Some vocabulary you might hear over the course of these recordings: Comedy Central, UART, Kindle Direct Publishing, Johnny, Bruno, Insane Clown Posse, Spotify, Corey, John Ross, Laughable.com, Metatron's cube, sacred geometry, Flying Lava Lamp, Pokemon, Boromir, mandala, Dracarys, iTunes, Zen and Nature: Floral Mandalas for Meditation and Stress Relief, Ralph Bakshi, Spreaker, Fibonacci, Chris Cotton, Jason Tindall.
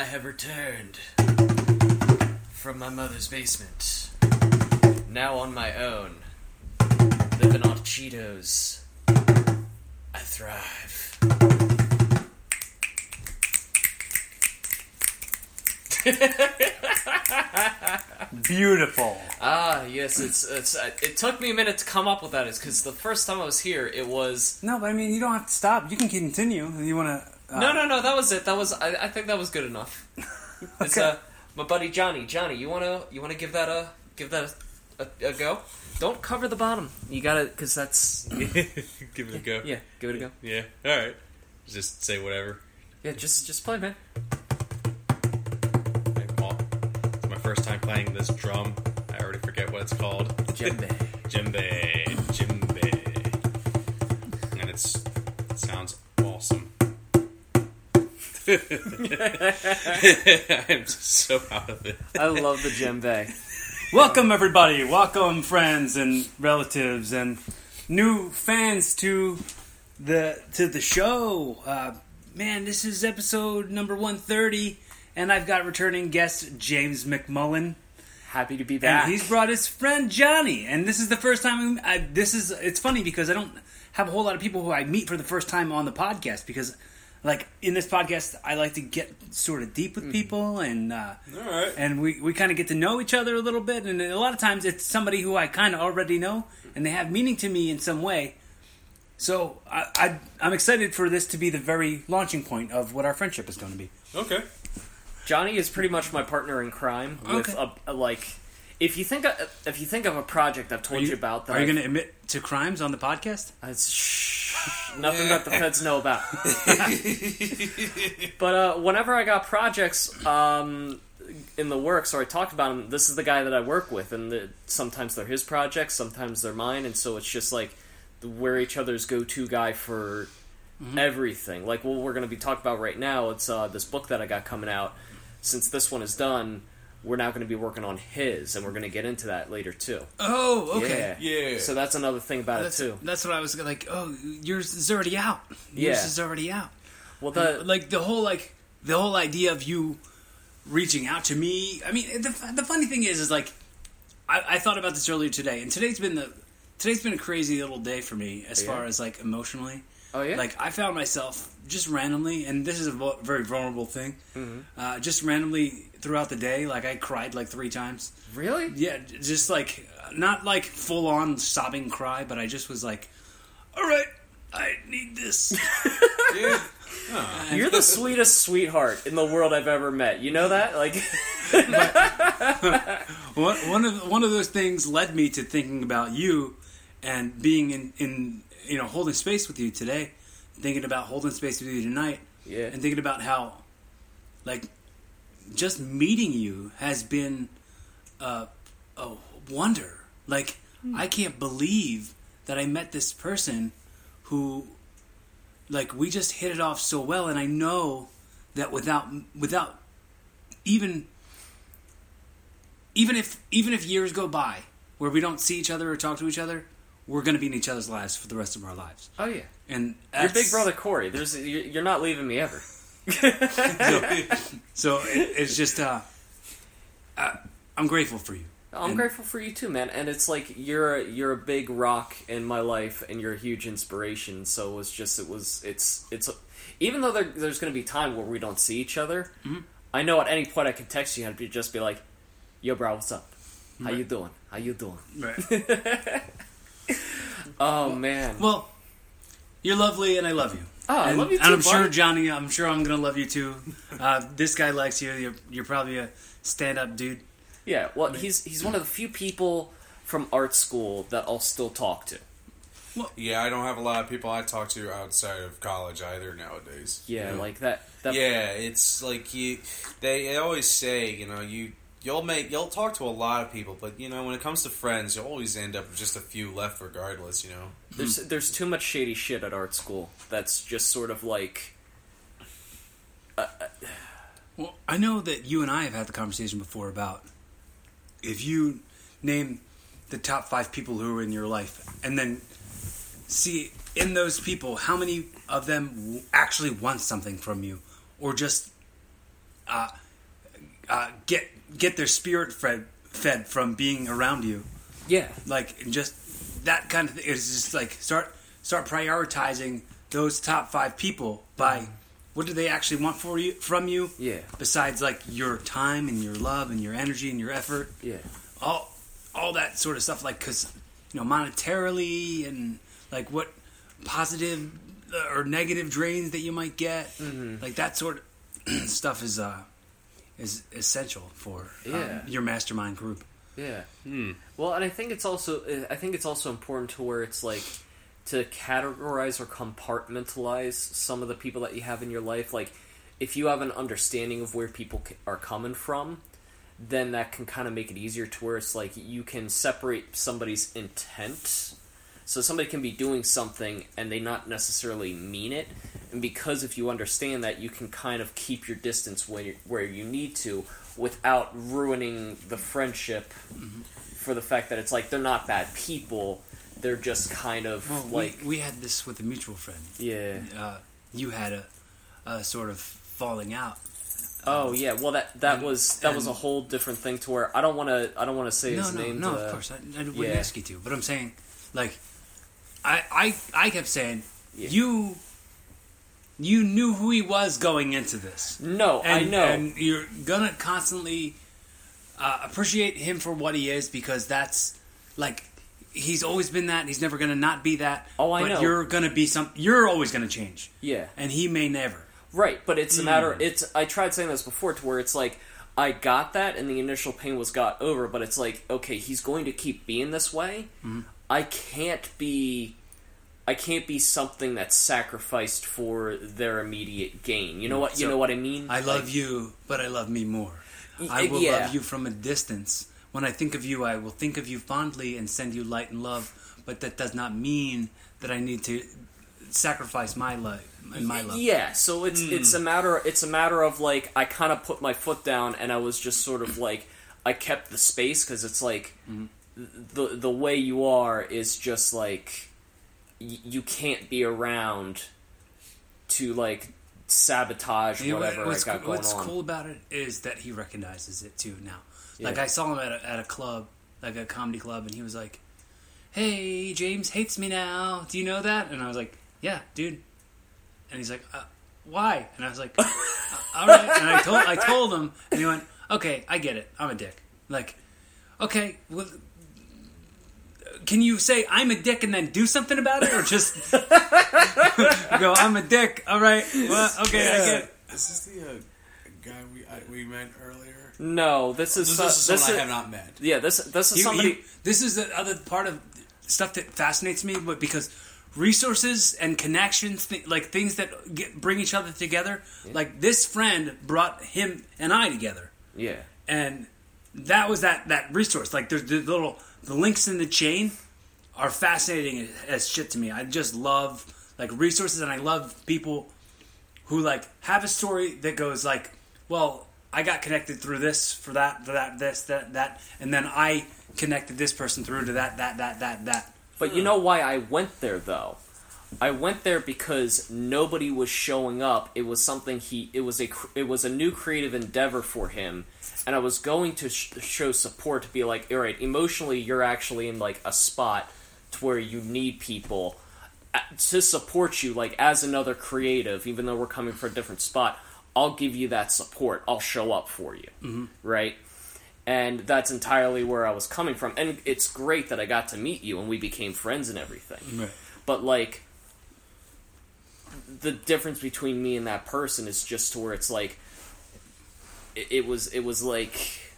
I have returned from my mother's basement. Now on my own, living on Cheetos, I thrive. Beautiful. Ah, yes. It took me a minute to come up with that. It's because the first time I was here, it was no. But I mean, you don't have to stop. You can continue. You want to? No. That was it. That was. I think that was good enough. Okay. It's my buddy Johnny. Johnny, you wanna give that a go? Don't cover the bottom. You gotta, because that's give it a go. Yeah, give it a go. Yeah. All right. Just say whatever. Yeah. Just play, man. First time playing this drum. I already forget what it's called. Djembe. And it sounds awesome. I'm just so out of it. I love the djembe. Welcome, everybody. Welcome, friends and relatives and new fans to the show. Man, this is episode number 130. And I've got returning guest James McMullen. Happy to be back. And he's brought his friend Johnny. And this is the first time. It's funny because I don't have a whole lot of people who I meet for the first time on the podcast. Because, like, in this podcast, I like to get sort of deep with people. And all right. And we kind of get to know each other a little bit. And a lot of times it's somebody who I kind of already know. And they have meaning to me in some way. So I'm excited for this to be the very launching point of what our friendship is going to be. Okay. Johnny is pretty much my partner in crime. With okay. If you think of a project I've told you about, that are you going to admit to crimes on the podcast? Nothing that the feds know about. But whenever I got projects in the works, or I talked about them, this is the guy that I work with, and sometimes they're his projects, sometimes they're mine, and so it's just like we're each other's go-to guy for everything. Like what we're going to be talking about right now, it's this book that I got coming out. Since this one is done, we're now going to be working on his, and we're going to get into that later, too. Oh, okay. Yeah. So that's another thing about it, too. That's what I was like, oh, yours is already out. Yeah. Yours is already out. Well, the whole idea of you reaching out to me, I mean, the funny thing is like, I thought about this earlier today, and today's been a crazy little day for me as far as, like, emotionally. Oh, yeah? Like, I found myself just randomly, and this is a very vulnerable thing, just randomly throughout the day, like, I cried, like, 3 times. Really? Yeah, just, like, not, like, full-on sobbing cry, but I just was like, all right, I need this. Yeah. Oh. You're the sweetest sweetheart in the world I've ever met. You know that? Like... one of those things led me to thinking about you and being in you know, holding space with you today, thinking about holding space with you tonight, and thinking about how, like, just meeting you has been a wonder. Like, I can't believe that I met this person who, like, we just hit it off so well, and I know that without even if years go by where we don't see each other or talk to each other, we're going to be in each other's lives for the rest of our lives. Oh, yeah. And your big brother, Corey. You're not leaving me ever. So it's just... I'm grateful for you. I'm grateful for you, too, man. And it's like you're a big rock in my life, and you're a huge inspiration. So it's even though there's going to be time where we don't see each other, I know at any point I can text you and just be like, yo, bro, what's up? How you doing? How you doing? Right. Oh, man. Well, you're lovely, and I love you. Oh, I love you too, and I'm sure, Johnny, I'm going to love you, too. This guy likes you. You're probably a stand-up dude. Yeah, well, he's one of the few people from art school that I'll still talk to. Well, yeah, I don't have a lot of people I talk to outside of college either nowadays. Yeah, you know? Like that... Yeah, it's like you... They always say, you know, You'll talk to a lot of people, but, you know, when it comes to friends, you'll always end up with just a few left regardless, you know? There's too much shady shit at art school that's just sort of like... Well, I know that you and I have had the conversation before about if you name the top 5 people who are in your life and then see in those people how many of them actually want something from you or just... get their spirit fed from being around you. Yeah, like just that kind of thing. It's just like start prioritizing those top 5 people by what do they actually want from you? Yeah. Besides like your time and your love and your energy and your effort. Yeah. All that sort of stuff, like, because, you know, monetarily and like what positive or negative drains that you might get, mm-hmm. like that sort of stuff is essential for your mastermind group. Yeah. Hmm. Well, and I think it's also important to where it's like to categorize or compartmentalize some of the people that you have in your life. Like, if you have an understanding of where people are coming from, then that can kind of make it easier to where it's like you can separate somebody's intent. So somebody can be doing something and they not necessarily mean it. And because if you understand that, you can kind of keep your distance where you need to without ruining the friendship for the fact that it's like they're not bad people. They're just kind of We had this with a mutual friend. Yeah. You had a sort of falling out. Oh yeah, well that was a whole different thing to where I don't want to say his name. No, of course I wouldn't ask you to. But I'm saying, like, I kept saying you knew who he was going into this. No, I know, and you're gonna constantly appreciate him for what he is, because that's like he's always been that. And he's never gonna not be that. Oh, I know. But you're gonna be You're always gonna change. Yeah, and he may never. Right, but it's a matter... I tried saying this before to where it's like, I got that and the initial pain was got over, but it's like, okay, he's going to keep being this way. Mm-hmm. I can't be something that's sacrificed for their immediate gain. You know what? So, you know what I mean? I love you, but I love me more. I will love you from a distance. When I think of you, I will think of you fondly and send you light and love, but that does not mean that I need to sacrifice my life. In my life. Yeah, so it's a matter of like I kind of put my foot down and I was just sort of like I kept the space, because it's like the way you are is just like you can't be around to like sabotage whatever I got going on. What's cool about it is that he recognizes it too now. Yeah. Like I saw him at a club, like a comedy club, and he was like, "Hey, James hates me now. Do you know that?" And I was like, "Yeah, dude." And he's like, "Why?" And I was like, "All right." And I told him, and he went, "Okay, I get it. I'm a dick." Like, okay, well, can you say I'm a dick and then do something about it, or just go, "I'm a dick"? All right, well, okay, I get it. Is this the guy we met earlier? No, this is someone I have not met. Yeah, this is somebody. This is the other part of stuff that fascinates me, but because resources and connections, like things that bring each other together. Yeah. Like this friend brought him and I together. Yeah, and that was that resource. Like there's the links in the chain are fascinating as shit to me. I just love like resources, and I love people who like have a story that goes like, well, I got connected through this for that, and then I connected this person through to that. But you know why I went there, though? I went there because nobody was showing up. It was something it was a new creative endeavor for him, and I was going to show support to be like, all right, emotionally, you're actually in like a spot to where you need people to support you, like as another creative, even though we're coming from a different spot. I'll give you that support. I'll show up for you, mm-hmm. right? And that's entirely where I was coming from. And it's great that I got to meet you and we became friends and everything. Right. But, like, the difference between me and that person is just to where it's, like, it was like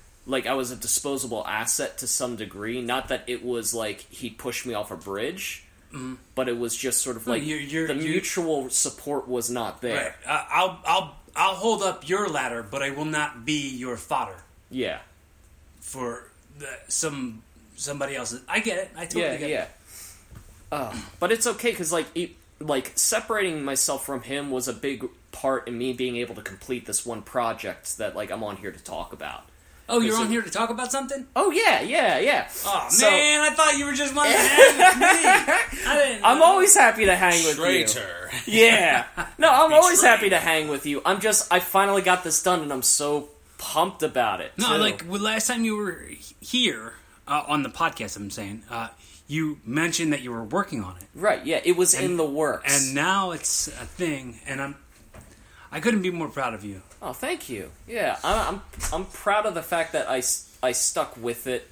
I was a disposable asset to some degree. Not that it was, like, he pushed me off a bridge, mm-hmm. but it was just sort of, like, the mutual support was not there. Right. I'll hold up your ladder, but I will not be your fodder. Yeah. For somebody else's, I get it. I totally get it. But it's okay, because like separating myself from him was a big part in me being able to complete this one project that like I'm on here to talk about. Oh, you're on here to talk about something? Oh, yeah. Oh, so, man, I thought you were just wanting to hang with me. I'm always happy to hang with you. Traitor. Yeah. No, I'm always happy to hang with you. I'm just, I finally got this done, and I'm so pumped about it. No, like, last time you were here, on the podcast, I'm saying, you mentioned that you were working on it. Right, yeah, it was in the works. And now it's a thing, and I couldn't be more proud of you. Oh, thank you. Yeah, I'm proud of the fact that I stuck with it.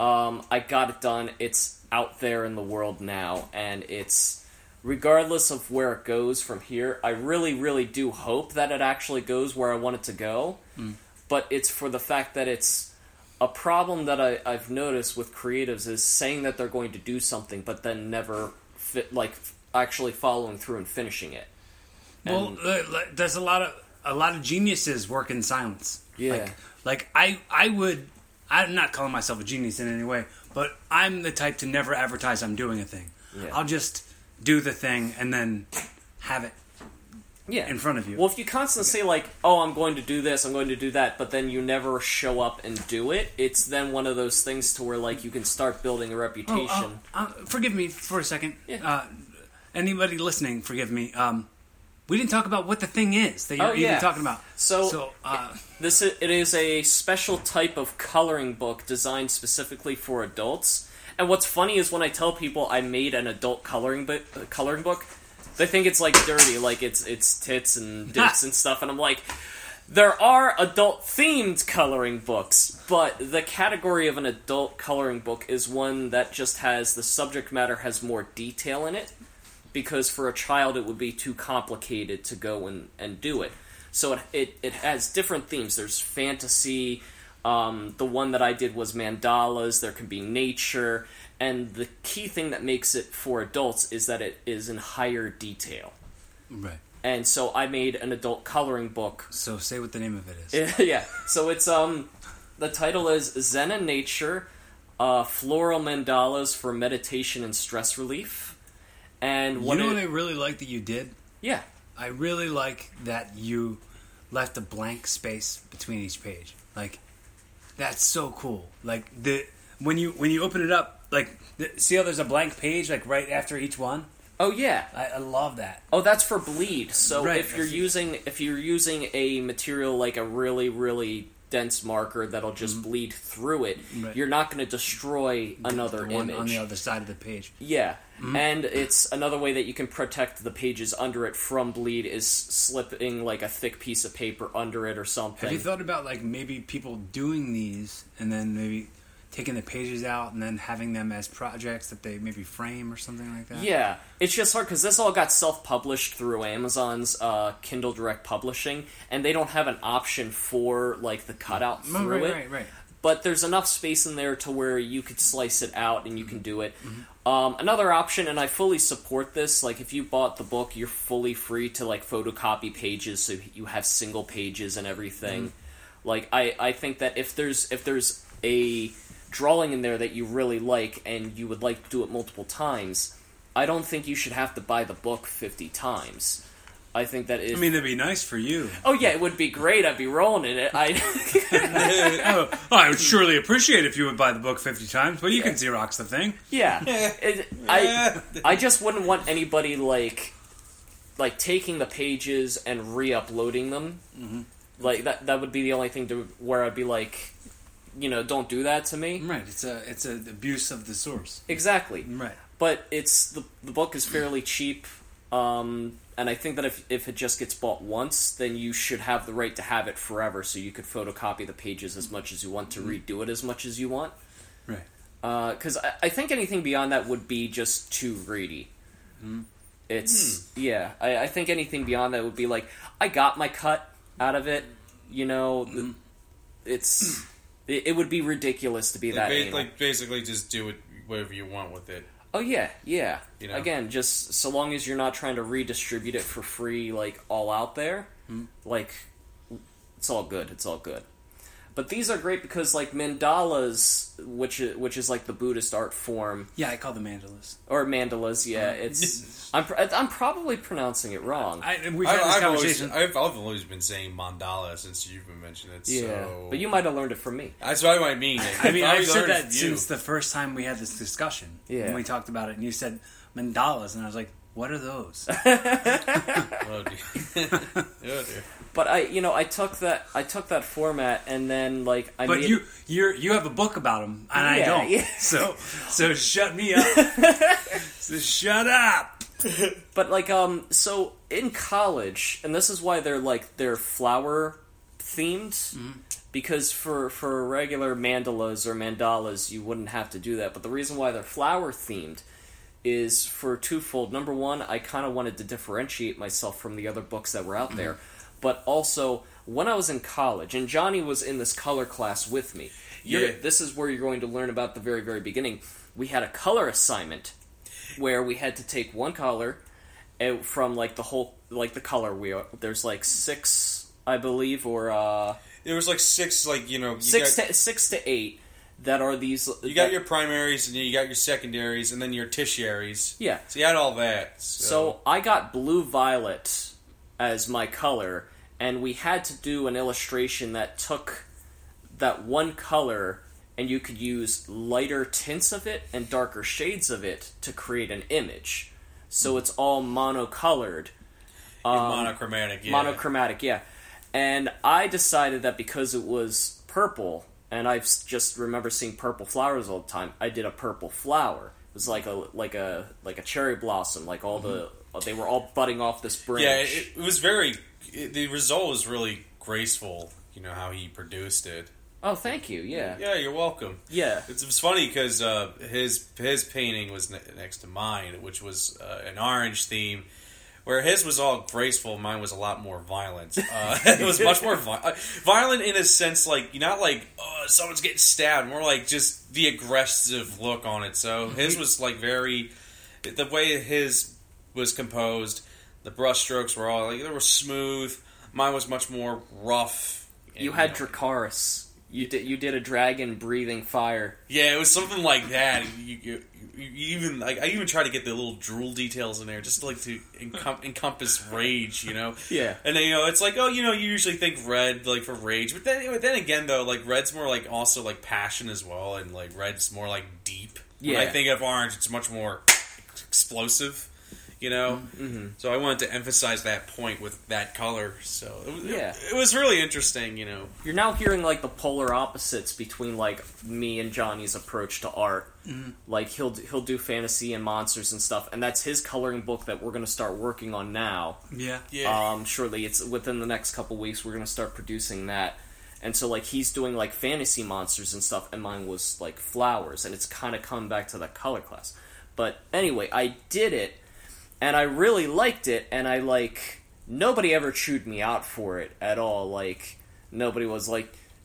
I got it done. It's out there in the world now, and it's regardless of where it goes from here. I really, really do hope that it actually goes where I want it to go. Mm. But it's for the fact that it's a problem that I've noticed with creatives is saying that they're going to do something, but then never actually following through and finishing it. And there's a lot of geniuses work in silence. Yeah. Like I'm not calling myself a genius in any way, but I'm the type to never advertise I'm doing a thing. Yeah. I'll just do the thing and then have it in front of you. Well, if you constantly say like, "Oh, I'm going to do this, I'm going to do that," but then you never show up and do it, it's then one of those things to where like you can start building a reputation. Forgive me for a second. Yeah. Anybody listening, forgive me. We didn't talk about what the thing is that you're even talking about. So it is a special type of coloring book designed specifically for adults. And what's funny is when I tell people I made an adult coloring book, they think it's like dirty, like it's tits and dicks and stuff. And I'm like, there are adult-themed coloring books, but the category of an adult coloring book is one that just has the subject matter has more detail in it. Because for a child it would be too complicated to go and do it. So it has different themes. There's fantasy. The one that I did was mandalas. There can be nature. And the key thing that makes it for adults is that it is in higher detail. Right. And so I made an adult coloring book. So say what the name of it is. Yeah. So it's the title is Zen and Nature: Floral Mandalas for Meditation and Stress Relief. And what I really like that you did? Yeah. I really like that you left a blank space between each page. Like, that's so cool. Like, when you open it up, like, see how there's a blank page, like, right after each one? Oh, yeah. I love that. Oh, that's for bleed. So right. if you're using a material like a really, really dense marker that'll just bleed through it, right, you're not going to destroy another image. On the other side of the page. Yeah. Mm-hmm. And it's another way that you can protect the pages under it from bleed is slipping like a thick piece of paper under it or something. Have you thought about like maybe people doing these and then maybe taking the pages out and then having them as projects that they maybe frame or something like that? Yeah, it's just hard because this all got self-published through Amazon's Kindle Direct Publishing, and they don't have an option for like the cutout through it. Right. But there's enough space in there to where you could slice it out and you can do it. Mm-hmm. Another option, and I fully support this, like if you bought the book, you're fully free to like photocopy pages so you have single pages and everything. Mm-hmm. Like I think that if there's a drawing in there that you really like and you would like to do it multiple times, I don't think you should have to buy the book 50 times. I think that is. I mean, it'd be nice for you. Oh yeah, it would be great. I'd be rolling in it. I would surely appreciate if you would buy the book 50 times, but you can Xerox the thing. Yeah, I just wouldn't want anybody like taking the pages and re-uploading them. Mm-hmm. Like that would be the only thing to where I'd be like, you know, don't do that to me. Right. It's an abuse of the source. Exactly. Right. But it's the book is fairly cheap. And I think that if it just gets bought once, then you should have the right to have it forever, so you could photocopy the pages as much as you want, to redo it as much as you want. Right. Because I think anything beyond that would be just too greedy. Mm. I think anything beyond that would be like, I got my cut out of it, you know, it would be ridiculous to be like that anal. Like, basically just do it whatever you want with it. Oh, yeah. You know? Again, just so long as you're not trying to redistribute it for free, like, all out there, like, it's all good. But these are great because, like, mandalas, which is like the Buddhist art form. Yeah, I call them mandalas. Or mandalas, yeah. It's I'm probably pronouncing it wrong. I've always been saying mandala since you've been mentioning it. Yeah, so. But you might have learned it from me. That's what I might mean. I've said that since the first time we had this discussion. Yeah, when we talked about it, and you said mandalas, and I was like, what are those? Oh, dear. Oh, dear. But I took that format, and then you have a book about them, and I don't. Yeah. So shut me up. So shut up. But so in college, and this is why they're flower themed, mm-hmm. because for regular mandalas or mandalas, you wouldn't have to do that. But the reason why they're flower themed is for twofold. Number one, I kind of wanted to differentiate myself from the other books that were out mm-hmm. there. But also, when I was in college, and Johnny was in this color class with me, this is where you're going to learn about the very, very beginning. We had a color assignment where we had to take one color from, the color wheel. There's, six, I believe, or... There was, six, six to eight that are these... You got your primaries, and you got your secondaries, and then your tertiaries. Yeah. So you had all that. So I got blue-violet as my color... And we had to do an illustration that took that one color, and you could use lighter tints of it and darker shades of it to create an image. So it's all monocolored. Monochromatic, yeah. Monochromatic, yeah. And I decided that because it was purple, and I just remember seeing purple flowers all the time, I did a purple flower. It was like a cherry blossom, like all mm-hmm. They were all budding off this branch. Yeah, it was very... The result was really graceful, how he produced it. Oh, thank you, yeah. Yeah, you're welcome. Yeah. It's funny because his painting was next to mine, which was an orange theme, where his was all graceful, mine was a lot more violent. It was much more violent in a sense, not someone's getting stabbed, more like just the aggressive look on it. So his was very... The way his was composed... The brushstrokes were all they were smooth. Mine was much more rough. You had Dracarys. You did a dragon breathing fire. Yeah, it was something like that. You even I even tried to get the little drool details in there, just to encompass rage. Yeah. And then it's you usually think red for rage, but then again though red's more also passion as well, and red's more deep. Yeah. When I think of orange, it's much more explosive. Mm-hmm. So I wanted to emphasize that point with that color. So it was really interesting. You're now hearing the polar opposites between me and Johnny's approach to art. Mm-hmm. He'll do fantasy and monsters and stuff, and that's his coloring book that we're going to start working on now. Yeah, yeah. Shortly, it's within the next couple weeks we're going to start producing that. And so he's doing fantasy monsters and stuff, and mine was flowers, and it's kind of come back to that color class. But anyway, I did it. And I really liked it, and I, nobody ever chewed me out for it at all. Nobody was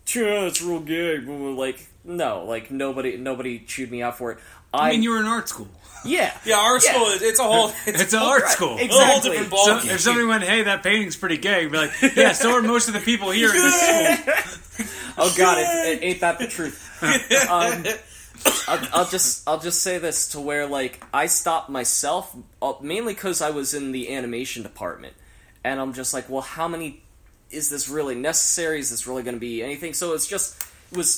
it's real gay, but no, nobody chewed me out for it. I mean, you were in art school. Yeah. Yeah, art school, it's a whole... It's an art school. Right. Exactly. A whole different ballgame. So if somebody went, hey, that painting's pretty gay, I'd be yeah, so are most of the people here in this school. Oh, God, it ain't that the truth. I'll just say this to where I stopped myself mainly because I was in the animation department, and I'm just well, how many is this really necessary? Is this really going to be anything? So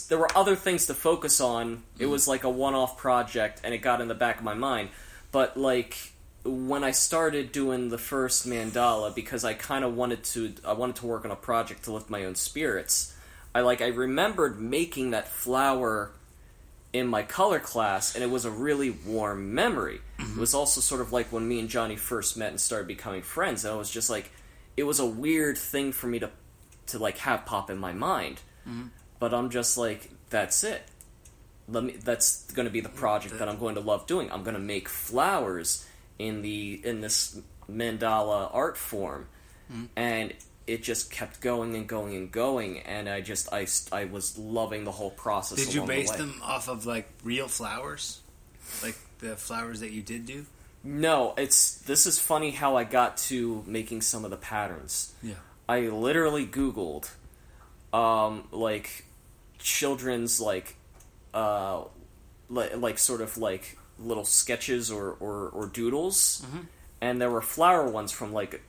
there were other things to focus on. It was a one-off project, and it got in the back of my mind. But when I started doing the first mandala, because I kind of wanted to work on a project to lift my own spirits. I remembered making that flower in my color class, and it was a really warm memory. Mm-hmm. It was also sort of when me and Johnny first met and started becoming friends, and I was just it was a weird thing for me to have pop in my mind. Mm-hmm. But I'm just that's it. That's going to be the project that I'm going to love doing. I'm going to make flowers in this mandala art form. Mm-hmm. And it just kept going and going and going, and I was loving the whole process. Did you base them off of real flowers, the flowers that you did do? No, this is funny how I got to making some of the patterns. Yeah, I literally Googled children's like little sketches or doodles, mm-hmm. and there were flower ones from like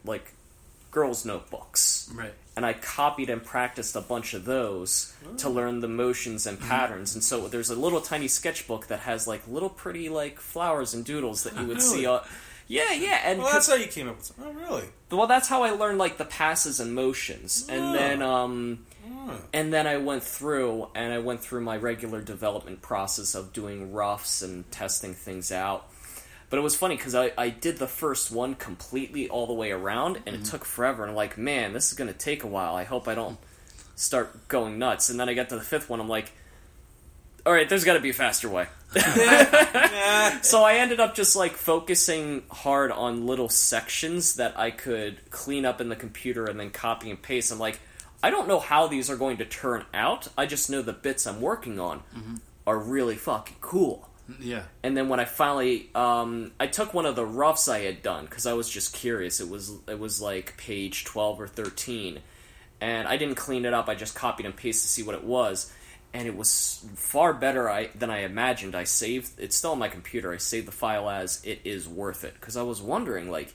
girls' notebooks. Right. And I copied and practiced a bunch of those to learn the motions and patterns. And so there's a little tiny sketchbook that has like little pretty like flowers and doodles that you would see. Yeah. And well, that's how you came up with something. Oh, really? Well, that's how I learned like the passes and motions. Oh. And then I went through my regular development process of doing roughs and testing things out. But it was funny because I did the first one completely all the way around, and it took forever. And I'm like, man, this is going to take a while. I hope I don't start going nuts. And then I got to the fifth one. I'm like, all right, there's got to be a faster way. So I ended up just like focusing hard on little sections that I could clean up in the computer and then copy and paste. I'm like, I don't know how these are going to turn out. I just know the bits I'm working on are really fucking cool. Yeah. And then when I finally, I took one of the roughs I had done because I was just curious. It was like page 12 or 13, and I didn't clean it up. I just copied and pasted to see what it was, and it was far better than I imagined. I saved it's still on my computer. I saved the file as "It is worth it" because I was wondering, like,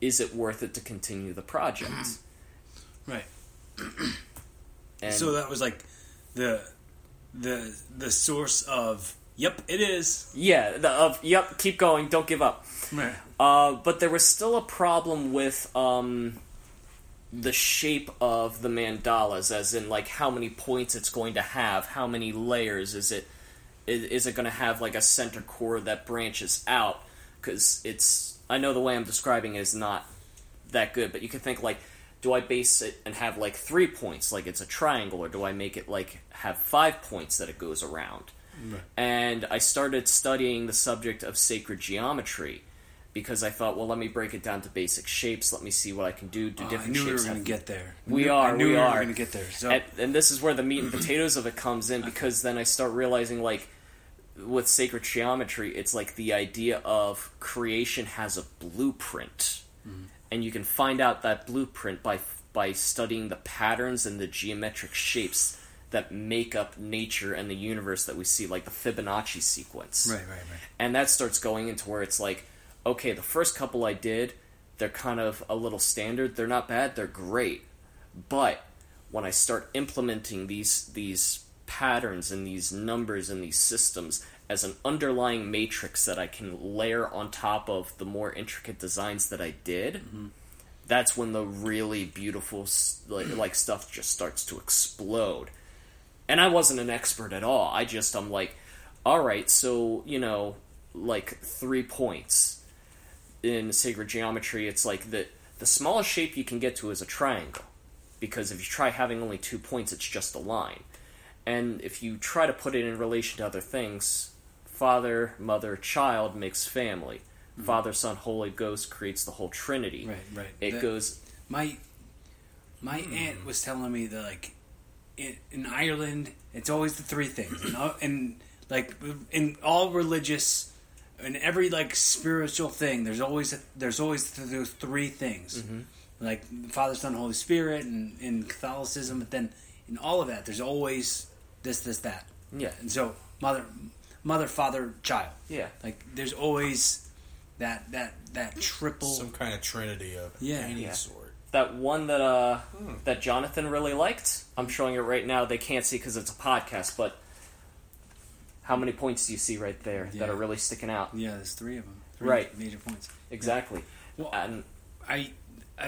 is it worth it to continue the project? Right. And so that was like the source of. Yep, it is. Yeah, keep going, don't give up. Right. But there was still a problem with the shape of the mandalas, as in, like, how many points it's going to have, how many layers is it going to have, like, a center core that branches out, because it's, I know the way I'm describing it is not that good, but you can think, like, do I base it and have, like, 3 points, like it's a triangle, or do I make it, like, have 5 points that it goes around? Right. And I started studying the subject of sacred geometry because I thought, well, let me break it down to basic shapes. Let me see what I can do. Different shapes. I knew we were going to get there. We are going to get there. So. And this is where the meat and potatoes of it comes in because then I start realizing, like, with sacred geometry, it's like the idea of creation has a blueprint, and you can find out that blueprint by studying the patterns and the geometric shapes that make up nature and the universe that we see, like the Fibonacci sequence. Right. And that starts going into where it's like, okay, the first couple I did, they're kind of a little standard. They're not bad. They're great. But when I start implementing these patterns and these numbers and these systems as an underlying matrix that I can layer on top of the more intricate designs that I did, that's when the really beautiful like stuff just starts to explode. And I wasn't an expert at all. I'm like, all right, so, you know, like 3 points. In sacred geometry, it's like the smallest shape you can get to is a triangle. Because if you try having only 2 points, it's just a line. And if you try to put it in relation to other things, father, mother, child makes family. Mm-hmm. Father, son, Holy Ghost creates the whole Trinity. Right. It goes... My aunt was telling me that, like, in Ireland, it's always the three things, and like in all religious, in every like spiritual thing, there's always those three things, like Father, Son, Holy Spirit, and in Catholicism. But then in all of that, there's always this, that. Yeah. And so mother, father, child. Yeah. Like there's always that triple, some kind of trinity of any sort. That one that Jonathan really liked. I'm showing it right now. They can't see because it's a podcast, but how many points do you see right there that are really sticking out? Yeah, there's three of them. Three major points. Exactly. Yeah. Well, it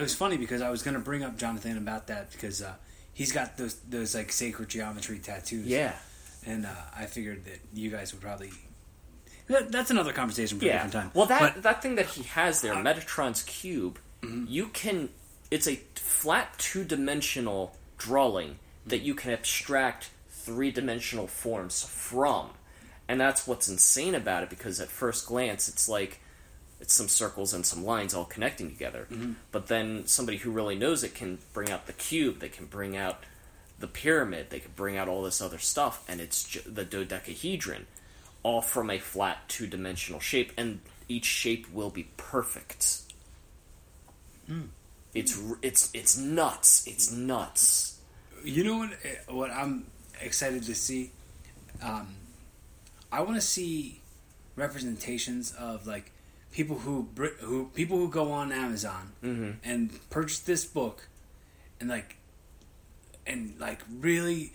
was funny because I was going to bring up Jonathan about that because he's got those like sacred geometry tattoos. Yeah. And I figured that you guys would probably... That's another conversation for a different time. Well, that thing that he has there, Metatron's cube, you can... It's a flat two-dimensional drawing that you can abstract three-dimensional forms from. And that's what's insane about it, because at first glance, it's like it's some circles and some lines all connecting together. But then somebody who really knows it can bring out the cube, they can bring out the pyramid, they can bring out all this other stuff, and it's the dodecahedron, all from a flat two-dimensional shape, and each shape will be perfect. It's nuts. You know what? What I'm excited to see. I want to see representations of like people who go on Amazon mm-hmm. and purchase this book and really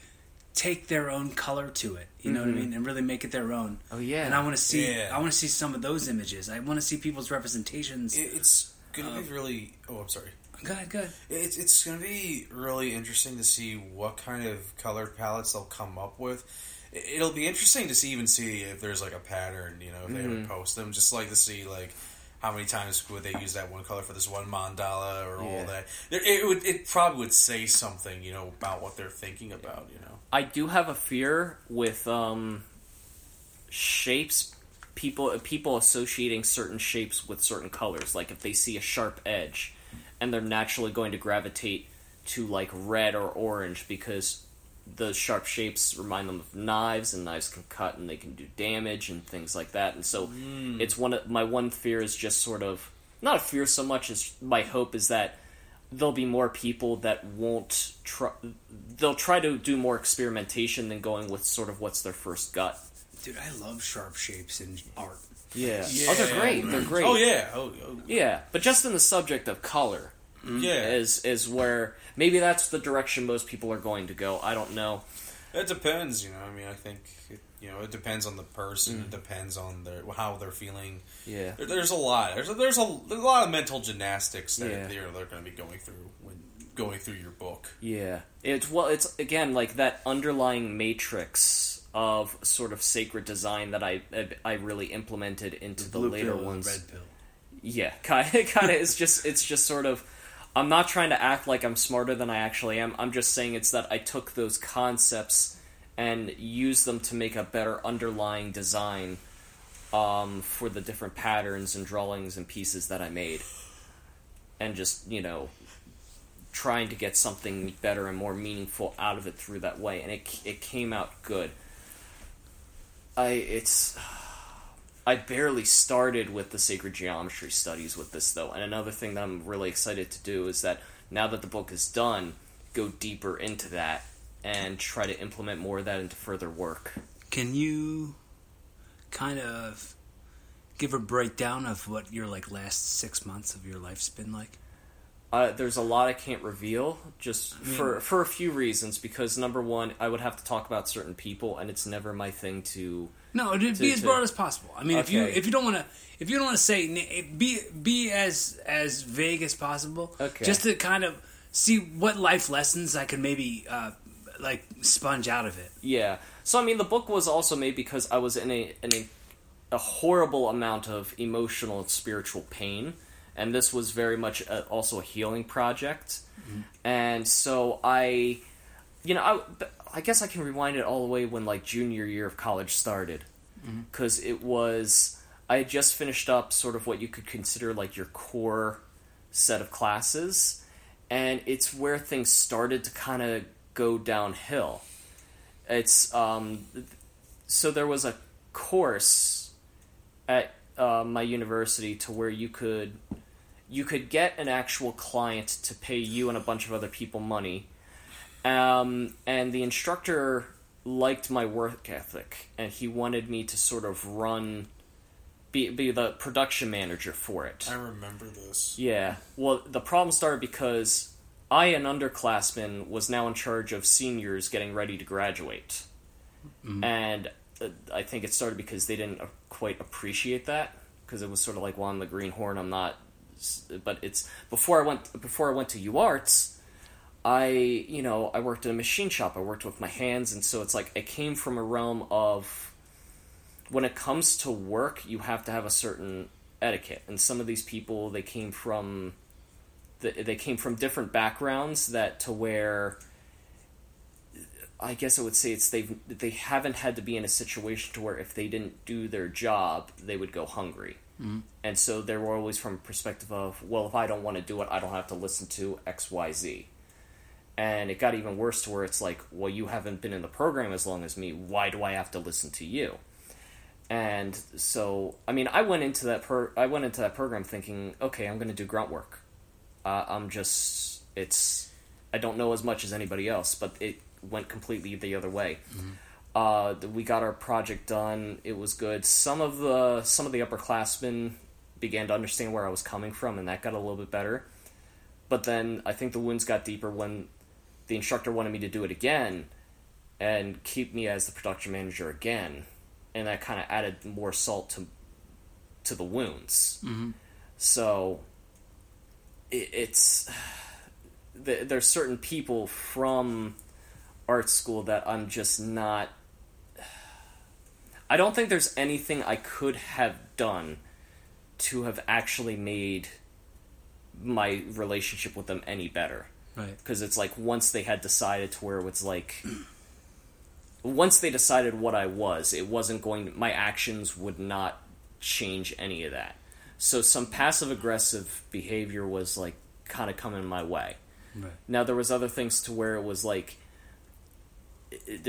take their own color to it, you know mm-hmm. what I mean, and really make it their own. Oh yeah. And I want to see I want to see some of those images. I want to see people's representations. It's going to be really I'm sorry. Go ahead. It's going to be really interesting to see what kind of color palettes they'll come up with. It'll be interesting to see if there's like a pattern, you know, if they mm-hmm. ever post them, just like to see like how many times would they use that one color for this one mandala or all that. It probably would say something, you know, about what they're thinking about, you know. I do have a fear with shapes, people associating certain shapes with certain colors, like if they see a sharp edge and they're naturally going to gravitate to like red or orange because those sharp shapes remind them of knives, and knives can cut, and they can do damage, and things like that. And so, it's one of my one fear is just sort of not a fear so much as my hope is that there'll be more people that won't try. They'll try to do more experimentation than going with sort of what's their first gut. Dude, I love sharp shapes in art. Yeah. Oh, they're great. They're great. Oh yeah. Oh. Yeah, but just in the subject of color. Yeah, is where maybe that's the direction most people are going to go. I don't know. It depends, you know. I mean, I think it depends on the person. Mm. It depends on how they're feeling. Yeah, there's a lot. There's a lot of mental gymnastics that they're going to be going through when going through your book. Yeah, it's again like that underlying matrix of sort of sacred design that I really implemented into the later pill ones. And red pill. Yeah, kind of. It's just sort of. I'm not trying to act like I'm smarter than I actually am. I'm just saying it's that I took those concepts and used them to make a better underlying design for the different patterns and drawings and pieces that I made. And just, you know, trying to get something better and more meaningful out of it through that way. And it came out good. I barely started with the sacred geometry studies with this, though. And another thing that I'm really excited to do is that now that the book is done, go deeper into that and try to implement more of that into further work. Can you kind of give a breakdown of what your like last 6 months of your life's been like? There's a lot I can't reveal, just for a few reasons. Because number one, I would have to talk about certain people, and it's never my thing to. No, be as broad as possible. I mean, okay. if you don't want to say, be as vague as possible. Okay. Just to kind of see what life lessons I could maybe sponge out of it. Yeah. So I mean, the book was also made because I was in a horrible amount of emotional and spiritual pain. And this was very much also a healing project. Mm-hmm. And so I guess I can rewind it all the way when like junior year of college started. Because mm-hmm. I had just finished up sort of what you could consider like your core set of classes. And it's where things started to kind of go downhill. It's, so there was a course at my university to where you could get an actual client to pay you and a bunch of other people money. And the instructor liked my work ethic, and he wanted me to sort of be the production manager for it. I remember this. Yeah. Well, the problem started because I, an underclassman, was now in charge of seniors getting ready to graduate. Mm-hmm. And I think it started because they didn't quite appreciate that, because it was sort of like, well, I'm the greenhorn, I'm not... But it's... Before I went to UARTs, I worked in a machine shop. I worked with my hands, and so it's like I came from a realm of when it comes to work, you have to have a certain etiquette. And some of these people, they came from different backgrounds that to where I guess I would say it's they haven't had to be in a situation to where if they didn't do their job, they would go hungry. Mm-hmm. And so they were always from a perspective of, well, if I don't want to do it, I don't have to listen to X, Y, Z. And it got even worse to where it's like, well, you haven't been in the program as long as me. Why do I have to listen to you? And so, I mean, I went into that program thinking, okay, I'm going to do grunt work. I don't know as much as anybody else, but it went completely the other way. Mm-hmm. We got our project done. It was good. Some of the upperclassmen began to understand where I was coming from, and that got a little bit better. But then I think the wounds got deeper when the instructor wanted me to do it again and keep me as the production manager again. And that kind of added more salt to the wounds. Mm-hmm. So there's certain people from art school that I'm just not... I don't think there's anything I could have done to have actually made my relationship with them any better. Right. Because it's like once they had decided to where it was like... Once they decided what I was, it wasn't going... My actions would not change any of that. So some passive-aggressive behavior was like kind of coming my way. Right. Now there was other things to where it was like...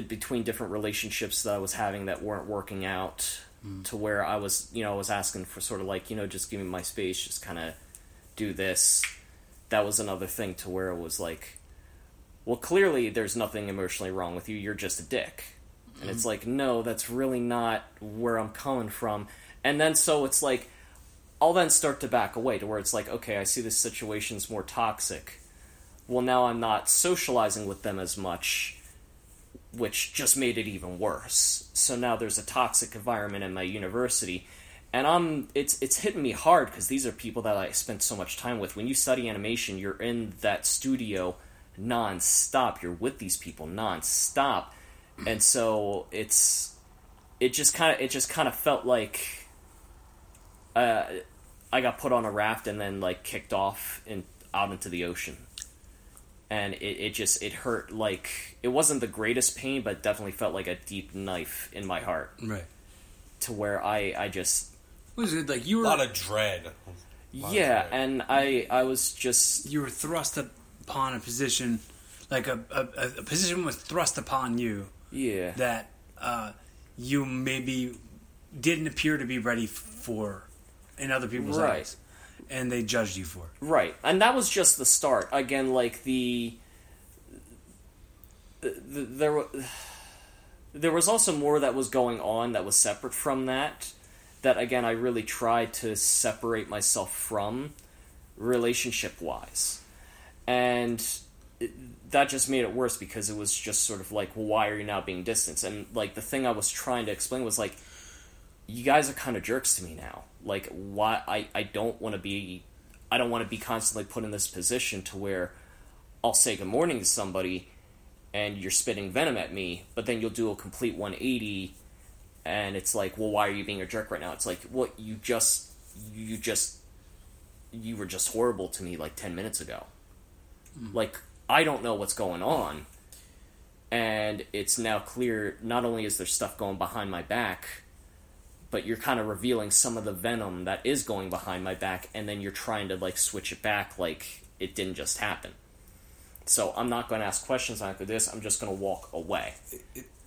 between different relationships that I was having that weren't working out to where I was, I was asking for sort of like, just give me my space, just kind of do this. That was another thing to where it was like, well, clearly there's nothing emotionally wrong with you. You're just a dick. Mm-hmm. And it's like, no, that's really not where I'm coming from. And then, so it's like, I'll then start to back away to where it's like, okay, I see this situation's more toxic. Well, now I'm not socializing with them as much, which just made it even worse. So now there's a toxic environment in my university, and it's hitting me hard because these are people that I spent so much time with. When you study animation, you're in that studio nonstop. You're with these people nonstop, and so it just kind of felt like I got put on a raft and then like kicked off out into the ocean. And it hurt, like, it wasn't the greatest pain, but definitely felt like a deep knife in my heart. Right. To where I just... What is it, like, you were... A lot of dread. Yeah, and I was just... You were thrust upon a position, like, a position was thrust upon you. Yeah. That you maybe didn't appear to be ready for in other people's eyes. And they judged you for it. Right. And that was just the start. Again, like, there was also more that was going on that was separate from that. That, again, I really tried to separate myself from relationship-wise. And that just made it worse because it was just sort of like, well, why are you now being distanced? And, like, the thing I was trying to explain was, like, you guys are kind of jerks to me now. Like, why I don't want to be constantly put in this position to where I'll say good morning to somebody and you're spitting venom at me, but then you'll do a complete 180 and it's like, well, why are you being a jerk right now? It's like, well, you were just horrible to me like 10 minutes ago. Mm. Like, I don't know what's going on. And it's now clear, not only is there stuff going behind my back, but you're kind of revealing some of the venom that is going behind my back, and then you're trying to, like, switch it back like it didn't just happen. So I'm not going to ask questions after this. I'm just going to walk away.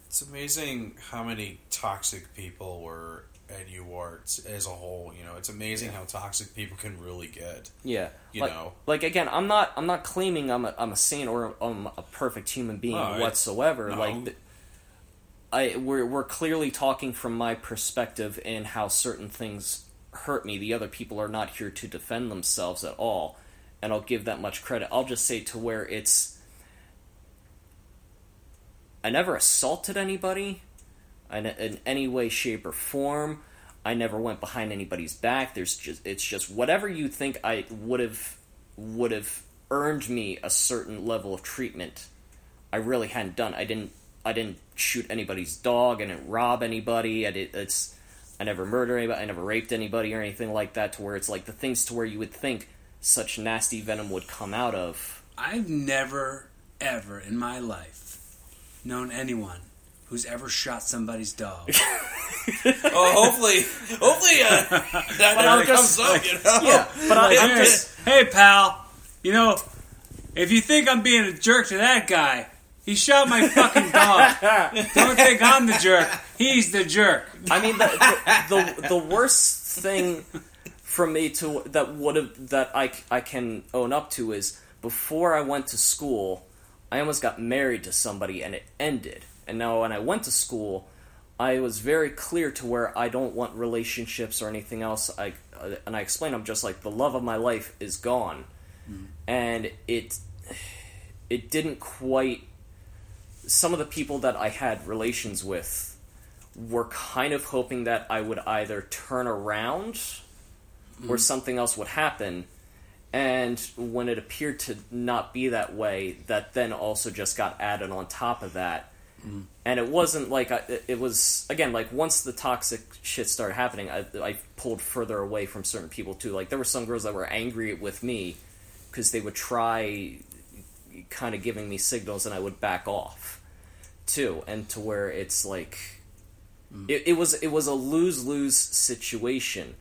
It's amazing how many toxic people were at UART as a whole. It's amazing how toxic people can really get. Yeah. Like, again, I'm not claiming I'm a saint or I'm a perfect human being whatsoever. No. Like... We're clearly talking from my perspective in how certain things hurt me. The other people are not here to defend themselves at all, and I'll give that much credit. I'll just say to where it's... I never assaulted anybody in any way, shape, or form. I never went behind anybody's back. It's just whatever you think I would have earned me a certain level of treatment, I really hadn't done. I didn't shoot anybody's dog. I didn't rob anybody. I never murdered anybody. I never raped anybody or anything like that. To where it's like the things to where you would think such nasty venom would come out of. I've never, ever in my life known anyone who's ever shot somebody's dog. Hopefully that never comes up. Yeah, but I'm just, hey pal, if you think I'm being a jerk to that guy. He shot my fucking dog. Don't think I'm the jerk. He's the jerk. I mean, the worst thing for me that I can own up to is before I went to school, I almost got married to somebody and it ended. And now when I went to school, I was very clear to where I don't want relationships or anything else. I explained, I'm just like, the love of my life is gone. Mm. And it didn't quite... Some of the people that I had relations with were kind of hoping that I would either turn around or something else would happen. And when it appeared to not be that way, that then also just got added on top of that. Mm. And it wasn't like, it was, again, like once the toxic shit started happening, I pulled further away from certain people too. Like there were some girls that were angry with me because they would try kind of giving me signals and I would back off too. And to where it's like, it was a lose-lose situation.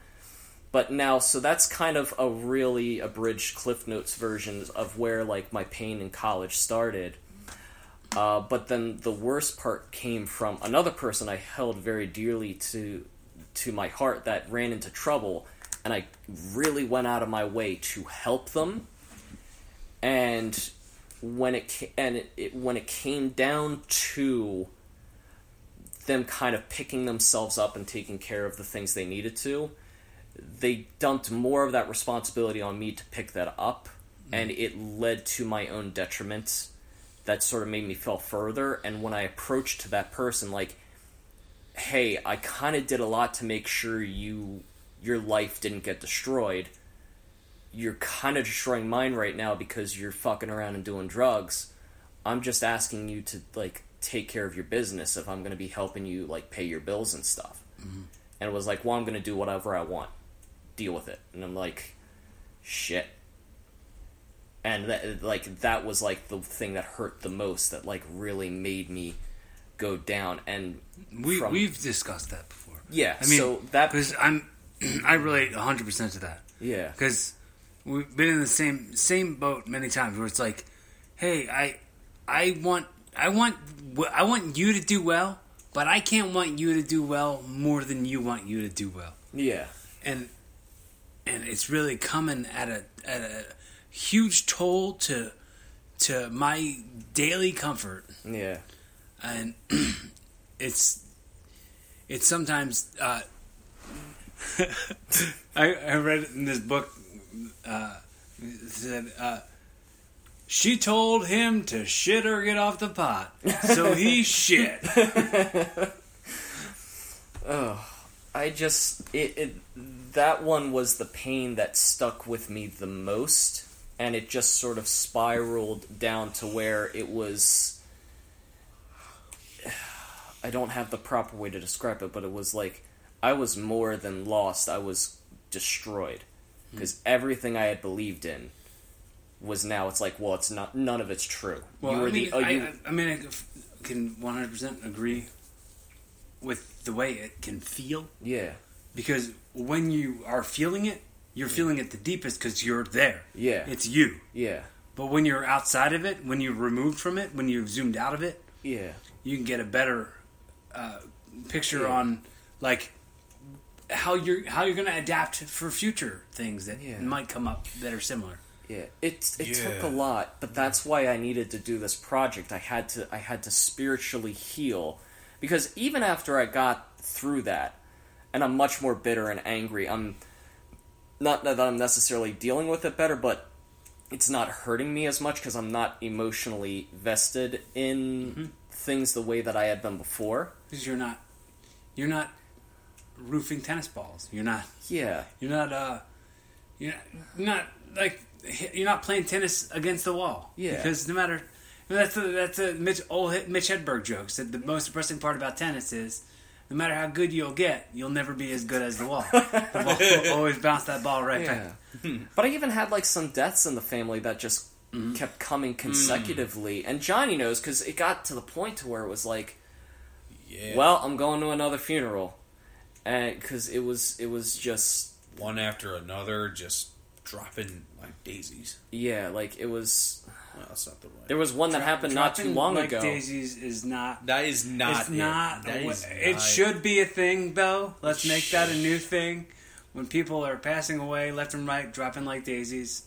But now, so that's kind of a really abridged Cliff Notes version of where, like, my pain in college started. But then the worst part came from another person I held very dearly to my heart that ran into trouble, and I really went out of my way to help them. And when it came down to them kind of picking themselves up and taking care of the things they needed to, they dumped more of that responsibility on me to pick that up, and it led to my own detriment. That sort of made me feel further, and when I approached that person, like, hey, I kind of did a lot to make sure your life didn't get destroyed. You're kind of destroying mine right now because you're fucking around and doing drugs. I'm just asking you to, like, take care of your business if I'm going to be helping you, like, pay your bills and stuff. Mm-hmm. And it was like, well, I'm going to do whatever I want. Deal with it. And I'm like, shit. And that was like the thing that hurt the most, that like really made me go down. And we've discussed that before. Yeah. I mean, so that, because I relate 100% to that. Yeah. Because we've been in the same boat many times where it's like, hey, I want you to do well, but I can't want you to do well more than you want you to do well. Yeah. And it's really coming at a huge toll to my daily comfort. Yeah. And it's sometimes I read it in this book, it said she told him to shit or get off the pot, so he shit. Oh, I just that one was the pain that stuck with me the most, and it just sort of spiraled down to where it was, I don't have the proper way to describe it, but it was like I was more than lost, I was destroyed, because everything I had believed in was now, it's like, well, it's not, none of it's true. Well, I can 100% agree with the way it can feel. Yeah. Because when you are feeling it, you're feeling it the deepest because you're there. Yeah. It's you. Yeah. But when you're outside of it, when you're removed from it, when you've zoomed out of it, yeah, you can get a better picture on like how you're going to adapt for future things that might come up that are similar. Yeah. It took a lot, but that's why I needed to do this project. I had to spiritually heal. Because even after I got through that, and I'm much more bitter and angry, I'm not that I'm necessarily dealing with it better, but it's not hurting me as much because I'm not emotionally vested in things the way that I had been before. Because you're not roofing tennis balls. You're not playing tennis against the wall. Yeah. Because no matter. That's a Mitch Hedberg joke. Said the most depressing part about tennis is, no matter how good you'll get, you'll never be as good as the wall. The wall will always bounce that ball right back. But I even had like some deaths in the family that just kept coming consecutively. And Johnny knows because it got to the point to where it was like, well, I'm going to another funeral, and because it was just one after another, just dropping like daisies. Yeah, like it was. No, that's not the right. There was one that happened not too long ago. Daisies is not. That is not. It's not. It should be a thing, though. Let's make that a new thing. When people are passing away left and right, dropping like daisies,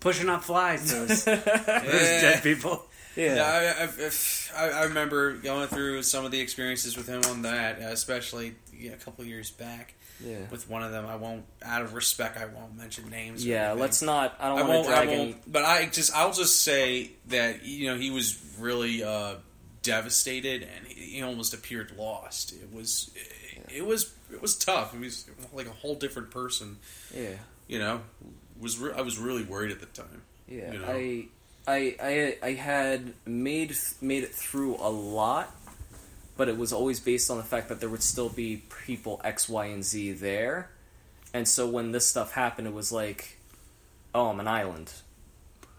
pushing up flies, those dead people. Yeah. I remember going through some of the experiences with him on that, especially a couple years back. Yeah. With one of them, I won't. Out of respect, I won't mention names. Yeah, let's not. I don't want to drag any. But I'll just say that he was really devastated, and he almost appeared lost. It was tough. He was like a whole different person. Yeah. I was really worried at the time. Yeah. I had made it through a lot, but it was always based on the fact that there would still be people X, Y, and Z there. And so when this stuff happened, it was like, oh, I'm an island.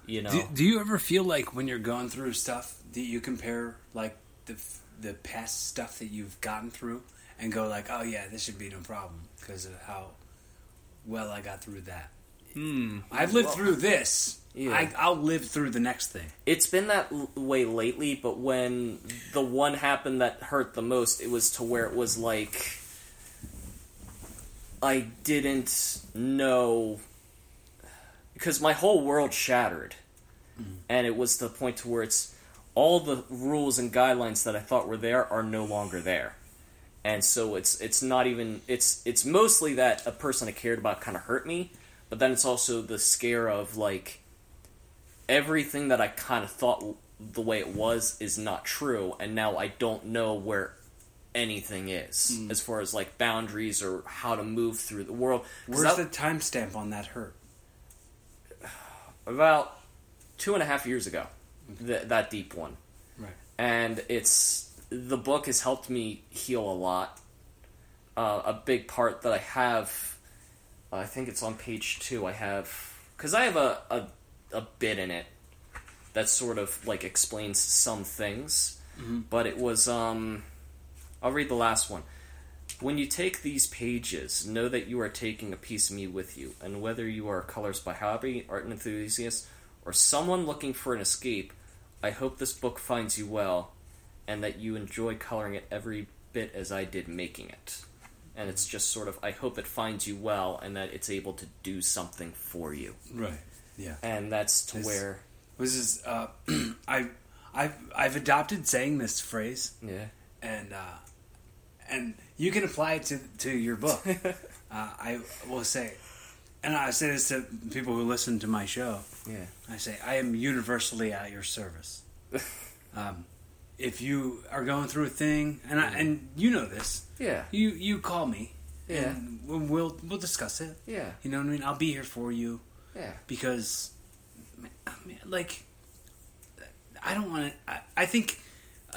Do you ever feel like when you're going through stuff that you compare like the past stuff that you've gotten through and go like, oh yeah, this should be no problem because of how well I got through that. I've lived through this. Yeah. I'll live through the next thing. It's been that way lately, but when the one happened that hurt the most, it was to where it was like I didn't know, because my whole world shattered, and it was the point to where it's all the rules and guidelines that I thought were there are no longer there, and so it's not even it's mostly that a person I cared about kind of hurt me, but then it's also the scare of like, everything that I kind of thought the way it was is not true, and now I don't know where anything is as far as like boundaries or how to move through the world. Where's the timestamp on that hurt? About 2.5 years ago, that deep one. Right. And the book has helped me heal a lot. A big part that I have, I think it's on page 2. I have a bit in it that sort of like explains some things, but it was I'll read the last one. When you take these pages, know that you are taking a piece of me with you, and whether you are a colors by hobby, art enthusiast, or someone looking for an escape, I hope this book finds you well, and that you enjoy coloring it every bit as I did making it. And it's just sort of, I hope it finds you well, and that it's able to do something for you. Right. Yeah, and that's to where this is. I've adopted saying this phrase. Yeah, and you can apply it to your book. I will say, and I say this to people who listen to my show. Yeah, I say I am universally at your service. If you are going through a thing, and you know this. Yeah, you call me. Yeah, and we'll discuss it. Yeah, you know what I mean. I'll be here for you. Yeah. Because, I mean, like, I don't want to... I think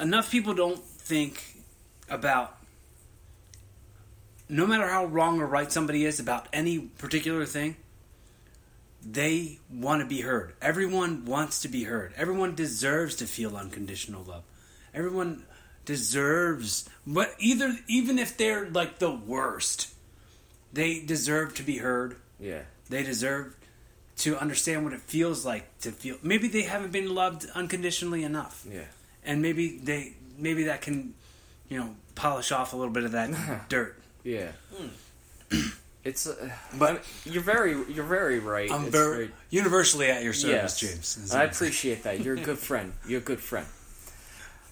enough people don't think about, no matter how wrong or right somebody is about any particular thing, they want to be heard. Everyone wants to be heard. Everyone deserves to feel unconditional love. Everyone deserves... But even if they're, like, the worst, they deserve to be heard. Yeah. They deserve... to understand what it feels like to feel. Maybe they haven't been loved unconditionally enough. Yeah. And maybe that can, polish off a little bit of that dirt. Yeah. It's but you're very right. I'm very universally at your service, yes. James. I appreciate that. You're a good friend. You're a good friend.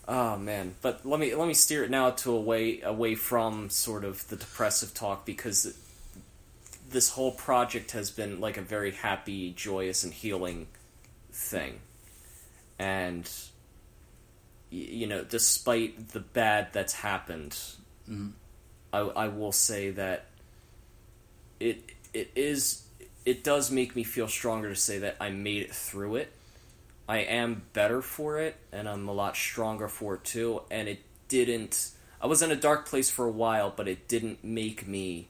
Oh man, but let me steer it now to away from sort of the depressive talk, because this whole project has been like a very happy, joyous, and healing thing. And, despite the bad that's happened, I will say that it does make me feel stronger to say that I made it through it. I am better for it, and I'm a lot stronger for it too. And I was in a dark place for a while, but it didn't make me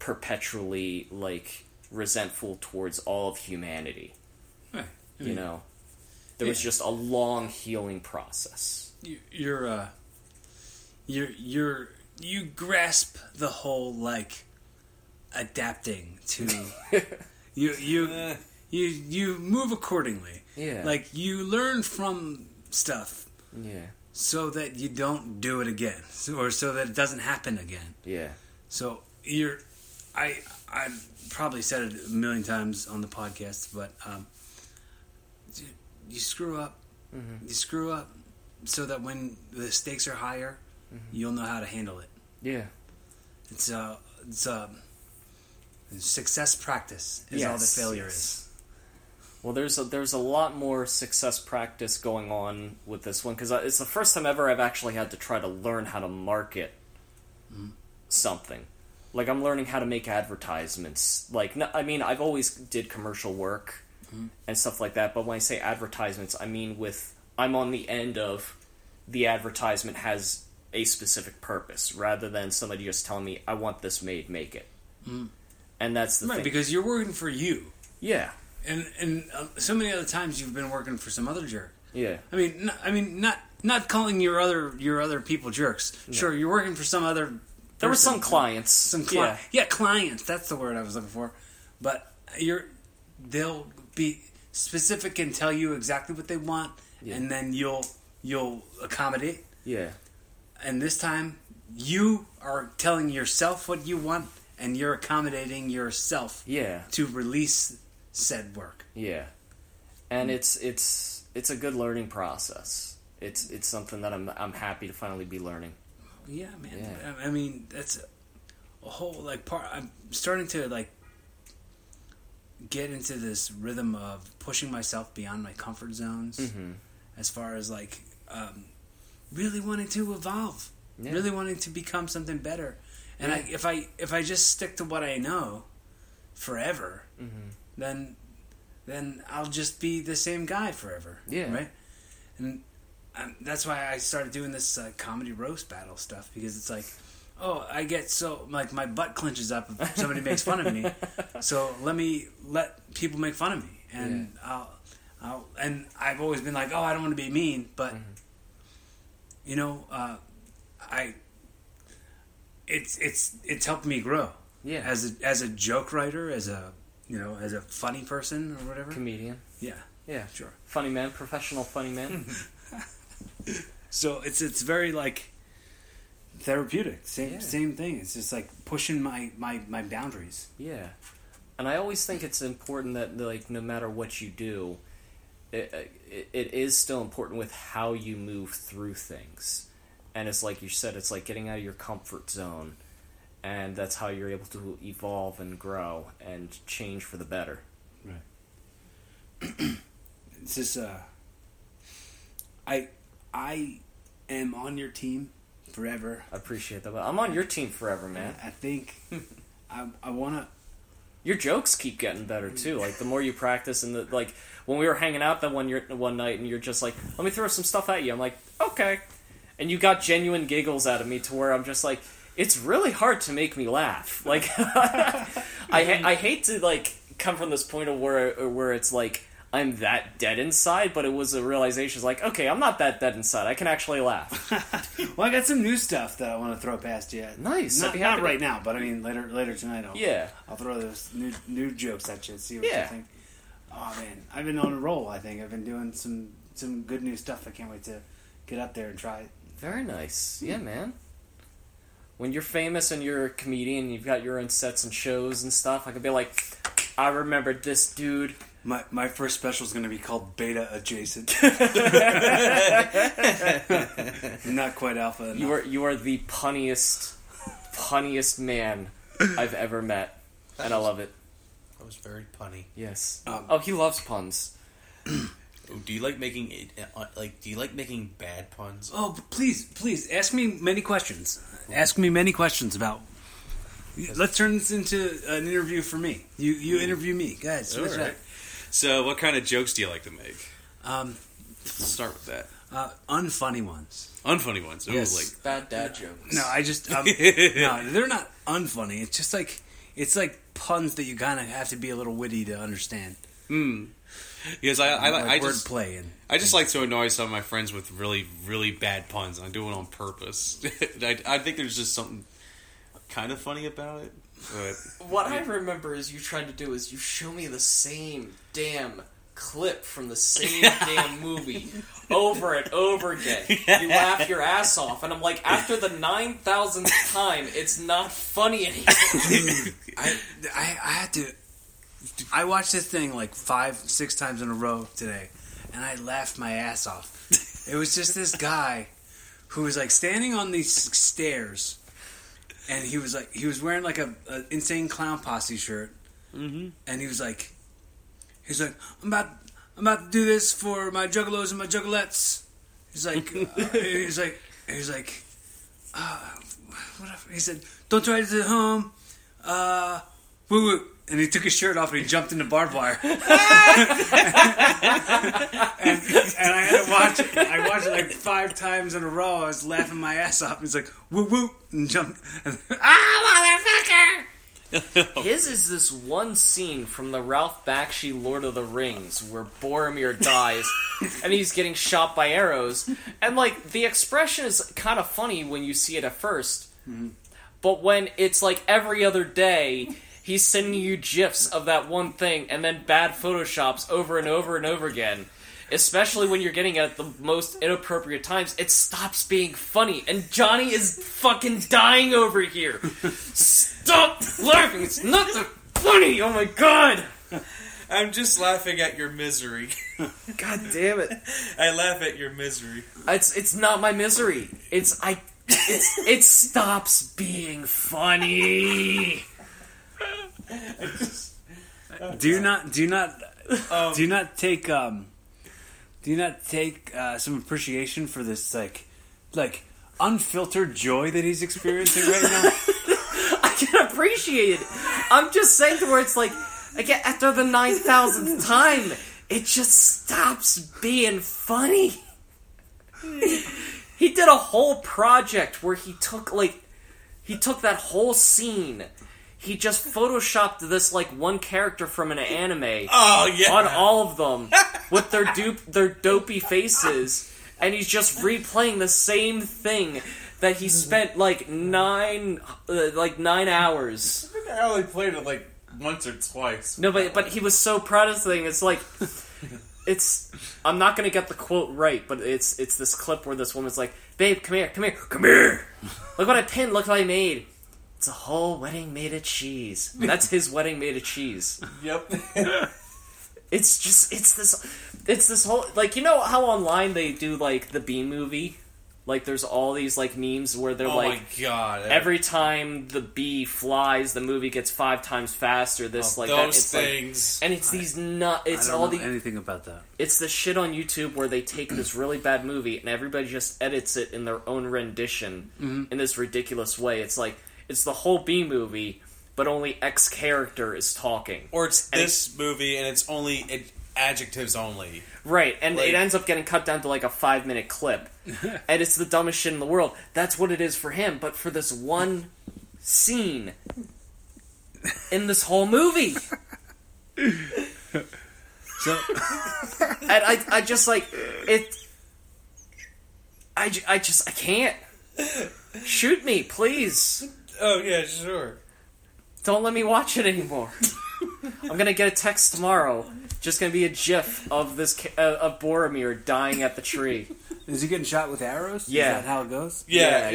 perpetually like resentful towards all of humanity. Right. I mean, there was just a long healing process. You grasp the whole like adapting to you move accordingly. Yeah. Like you learn from stuff. Yeah. So that you don't do it again, or so that it doesn't happen again. Yeah. So I've probably said it a million times on the podcast, but you screw up, Mm-hmm. You screw up so that when the stakes are higher, mm-hmm. you'll know how to handle it. Yeah. It's success practice is all that failure is. Well, there's a lot more success practice going on with this one, because it's the first time ever I've actually had to try to learn how to market something. Like, I'm learning how to make advertisements. Like, no, I mean, I've always did commercial work and stuff like that, but when I say advertisements, I mean I'm on the end of the advertisement has a specific purpose, rather than somebody just telling me, I want this made, make it. Mm. And that's the thing. Because you're working for you. Yeah. And so many other times you've been working for some other jerk. Yeah. I mean, not calling your other people jerks. No. Sure, you're working for some other. There were some clients. Clients. That's the word I was looking for. But they'll be specific and tell you exactly what they want, and then you'll accommodate. Yeah. And this time, you are telling yourself what you want, and you're accommodating yourself. Yeah. To release said work. Yeah. And it's a good learning process. It's something that I'm happy to finally be learning. Yeah, man. Yeah. I mean, that's a whole part. I'm starting to get into this rhythm of pushing myself beyond my comfort zones, as far as really wanting to evolve, really wanting to become something better. And if I just stick to what I know forever, then I'll just be the same guy forever. Yeah. Right? And that's why I started doing this comedy roast battle stuff, because it's I get so my butt clenches up if somebody makes fun of me. So let people make fun of me, and I'll and I've always been I don't want to be mean, but it's helped me grow. Yeah. As a joke writer, as a funny person or whatever. Comedian. Yeah. Yeah. Sure. Funny man, professional funny man. So it's very therapeutic. Same thing. It's just pushing my boundaries. Yeah. And I always think it's important that no matter what you do, it is still important with how you move through things. And it's like you said, it's like getting out of your comfort zone, and that's how you're able to evolve and grow and change for the better. Right. It's just I am on your team forever. I appreciate that. I'm on your team forever, man. I think I want to. Your jokes keep getting better too. The more you practice, and when we were hanging out that one night, and you're just like, "Let me throw some stuff at you." I'm like, "Okay," and you got genuine giggles out of me to where I'm just like, "It's really hard to make me laugh." I hate to come from this point of where it's I'm that dead inside, but it was a realization. It's okay, I'm not that dead inside. I can actually laugh. Well, I got some new stuff that I want to throw past you. Nice. Not right now, but I mean later tonight. I'll throw those new jokes at you and see what you think. Oh man, I've been on a roll. I think I've been doing some good new stuff. I can't wait to get up there and try it. Very nice. Yeah, man. When you're famous and you're a comedian, and you've got your own sets and shows and stuff, I could be like, I remembered this dude. My first special is going to be called Beta Adjacent. Not quite alpha enough. You are the punniest man I've ever met, and I love it. That was very punny. Yes. He loves puns. Do you like making bad puns? Oh, please ask me many questions. Ask me many questions about. Let's turn this into an interview for me. You interview me, guys. All right. So, what kind of jokes do you like to make? Let's start with that. Unfunny ones. Unfunny ones. Yes. Bad dad jokes. No, I just no, they're not unfunny. It's just it's puns that you kind of have to be a little witty to understand. Hmm. Because I just like to annoy some of my friends with really, really bad puns. And I do it on purpose. I think there's just something kind of funny about it. But, what I remember is you tried to do is you show me the same damn clip from the same damn movie over and over again. You laugh your ass off, and I'm like, after the 9,000th time, it's not funny anymore. I watched this thing 5-6 times in a row today, and I laughed my ass off. It was just this guy who was like standing on these stairs, and he was like, he was wearing like a Insane Clown Posse shirt, and he was like, I'm about to do this for my juggalos and my juggalettes. He's like, whatever. He said, don't try this at home. Woo woo. And he took his shirt off and he jumped into barbed wire. and I had to watch it. I watched it like 5 times in a row. I was laughing my ass off. He's like, woo woo. And jumped. Ah, motherfucker! His is this one scene from the Ralph Bakshi Lord of the Rings where Boromir dies and he's getting shot by arrows. And like, the expression is kind of funny when you see it at first. But when it's like every other day, he's sending you gifs of that one thing and then bad photoshops over and over and over again. Especially when you're getting it at the most inappropriate times, it stops being funny. And Johnny is fucking dying over here. Stop laughing. It's not so funny. Oh my god. I'm just laughing at your misery. God damn it. I laugh at your misery. It's not my misery. It stops being funny. Do you not take some appreciation for this like unfiltered joy that he's experiencing right now? I can appreciate it. I'm just saying to where it's like, again, after the 9,000th time, it just stops being funny. He did a whole project where he took that whole scene. He just photoshopped this, like, one character from an anime on all of them with their dopey faces, and he's just replaying the same thing that he spent, like, 9 hours. I only played it, like, once or twice. No, but he was so proud of the thing. It's like, I'm not going to get the quote right, but it's this clip where this woman's like, babe, come here. Look what I pinned, look what I made. It's a whole wedding made of cheese. That's his wedding made of cheese. Yep. It's this whole, like, you know how online they do, like, the B movie? Like, there's all these, like, memes where they're like, my God. Every time the bee flies, the movie gets 5 times faster. This, like, those that, it's things. Like, and it's these nut. It's I don't all know the anything about that. It's the shit on YouTube where they take this really bad movie and everybody just edits it in their own rendition in this ridiculous way. It's like, it's the whole B movie, but only X character is talking. Or it's movie, and it's only adjectives only. Right, and like, it ends up getting cut down to like a 5-minute clip. And it's the dumbest shit in the world. That's what it is for him, but for this one scene in this whole movie. So, and I just like, it... I can't. Shoot me, please. Oh, yeah, sure. Don't let me watch it anymore. I'm going to get a text tomorrow. Just going to be a gif of this of Boromir dying at the tree. Is he getting shot with arrows? Yeah. Is that how it goes? Yeah.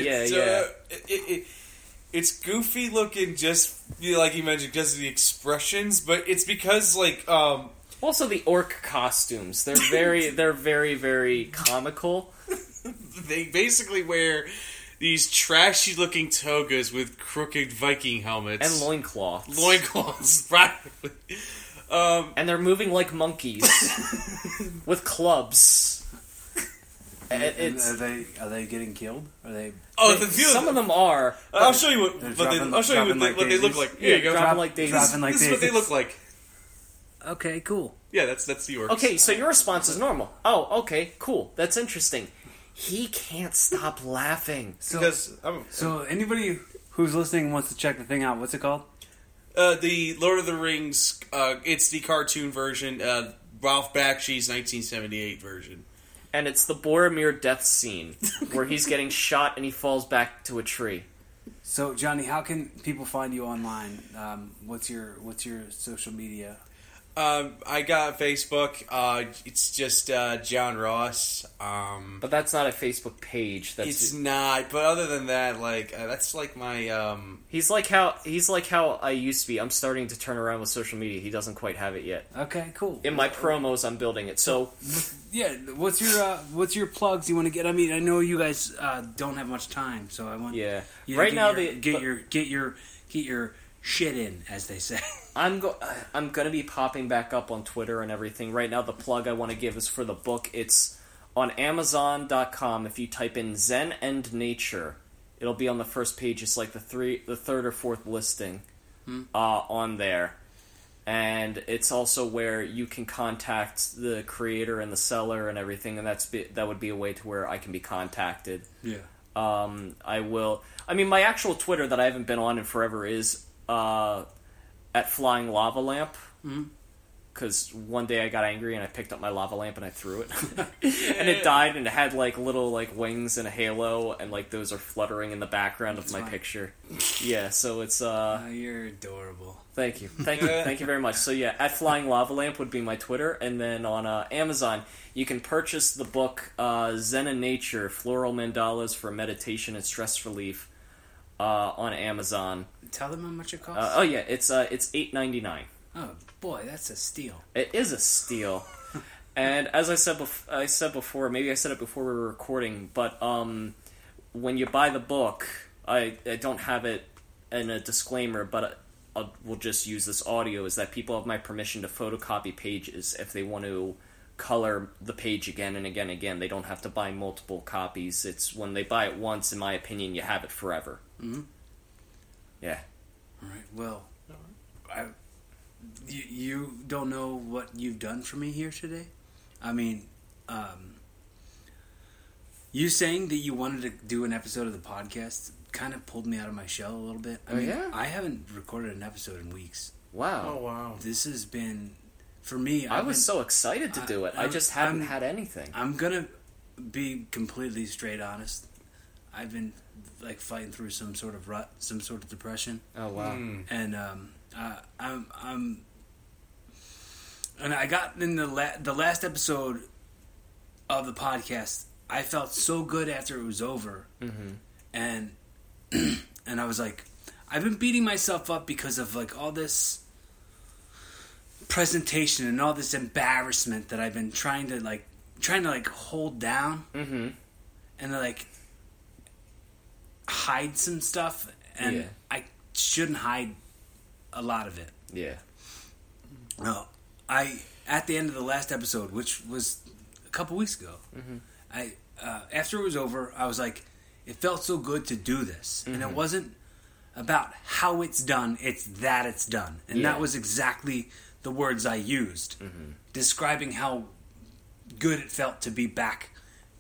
It's goofy looking, just, you know, like you mentioned, just the expressions, but it's because, like... Also, the orc costumes. They're very, very comical. They basically wear... these trashy-looking togas with crooked Viking helmets. And loincloths. Practically. And they're moving like monkeys. With clubs. Are they getting killed? Are they... Oh, some of them are. I'll show you what they look like. Here you go. Dropping like daisies. This is what they look like. Okay, cool. Yeah, that's the orcs. Okay, so your response is normal. Oh, okay, cool. That's interesting. He can't stop laughing. So anybody who's listening wants to check the thing out. What's it called? The Lord of the Rings. It's the cartoon version. Ralph Bakshi's 1978 version. And it's the Boromir death scene where he's getting shot and he falls back to a tree. So Johnny, how can people find you online? What's your social media? I got Facebook. It's just John Ross. But that's not a Facebook page. That's it's not. But other than that, that's like my. He's like how I used to be. I'm starting to turn around with social media. He doesn't quite have it yet. Okay, cool. In my promos, I'm building it. So yeah, what's your plugs you want to get? I mean, I know you guys don't have much time, so I want you to right now get your shit in, as they say. I'm gonna be popping back up on Twitter and everything. Right now, the plug I want to give is for the book. It's on Amazon.com. If you type in Zen and Nature, it'll be on the first page. It's like the third or fourth listing on there, and it's also where you can contact the creator and the seller and everything. And that would be a way to where I can be contacted. Yeah. I will. I mean, my actual Twitter that I haven't been on in forever is. At Flying Lava Lamp, because one day I got angry and I picked up my lava lamp and I threw it, and it died and it had like little like wings and a halo, and like those are fluttering in the background of my picture. Yeah, so it's you're adorable. Thank you very much. So yeah, at Flying Lava Lamp would be my Twitter, and then on Amazon you can purchase the book Zen and Nature: Floral Mandalas for Meditation and Stress Relief. On Amazon. Tell them how much it costs. It's $8.99. Oh boy, that's a steal. It is a steal. And as I said before, maybe I said it before we were recording, but when you buy the book, I don't have it in a disclaimer, but we'll just use this audio, is that people have my permission to photocopy pages if they want to color the page again and again and again. They don't have to buy multiple copies. It's when they buy it once, in my opinion, you have it forever. Mm-hmm. Yeah. All right. Well, you don't know what you've done for me here today. I mean, you saying that you wanted to do an episode of the podcast kind of pulled me out of my shell a little bit. I mean, I haven't recorded an episode in weeks. Wow. Oh wow. This has been for me. I was so excited to do it. I just haven't had anything. I'm gonna be completely straight honest. I've been fighting through some sort of rut, some sort of depression. Oh wow! And I got in the last episode of the podcast. I felt so good after it was over, and I was like, I've been beating myself up because of all this presentation and all this embarrassment that I've been trying to hold down, and hide some stuff, and I shouldn't hide a lot of it. Yeah. At the end of the last episode, which was a couple weeks ago, I after it was over, I was like, it felt so good to do this, and it wasn't about how it's done; it's that it's done, and that was exactly the words I used, describing how good it felt to be back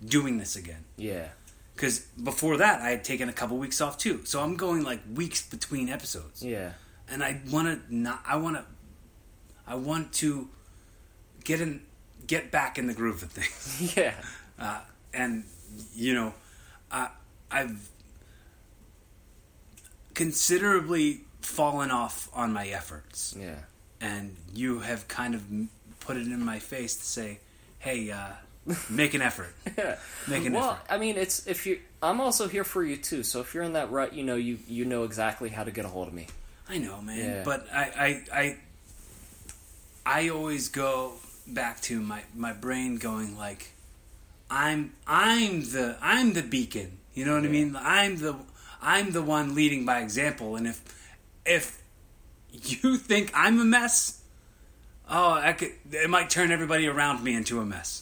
doing this again. Yeah. Because before that, I had taken a couple weeks off too, so I'm going weeks between episodes. Yeah, and I want to get back in the groove of things. Yeah, and I've considerably fallen off on my efforts. Yeah, and you have kind of put it in my face to say, "Hey, make an effort." Well, I mean, it's I'm also here for you too. So if you're in that rut, you know exactly how to get a hold of me. I know, man. Yeah. But I always go back to my brain going I'm the beacon. You know what I mean? I'm the one leading by example. And if you think I'm a mess, it might turn everybody around me into a mess.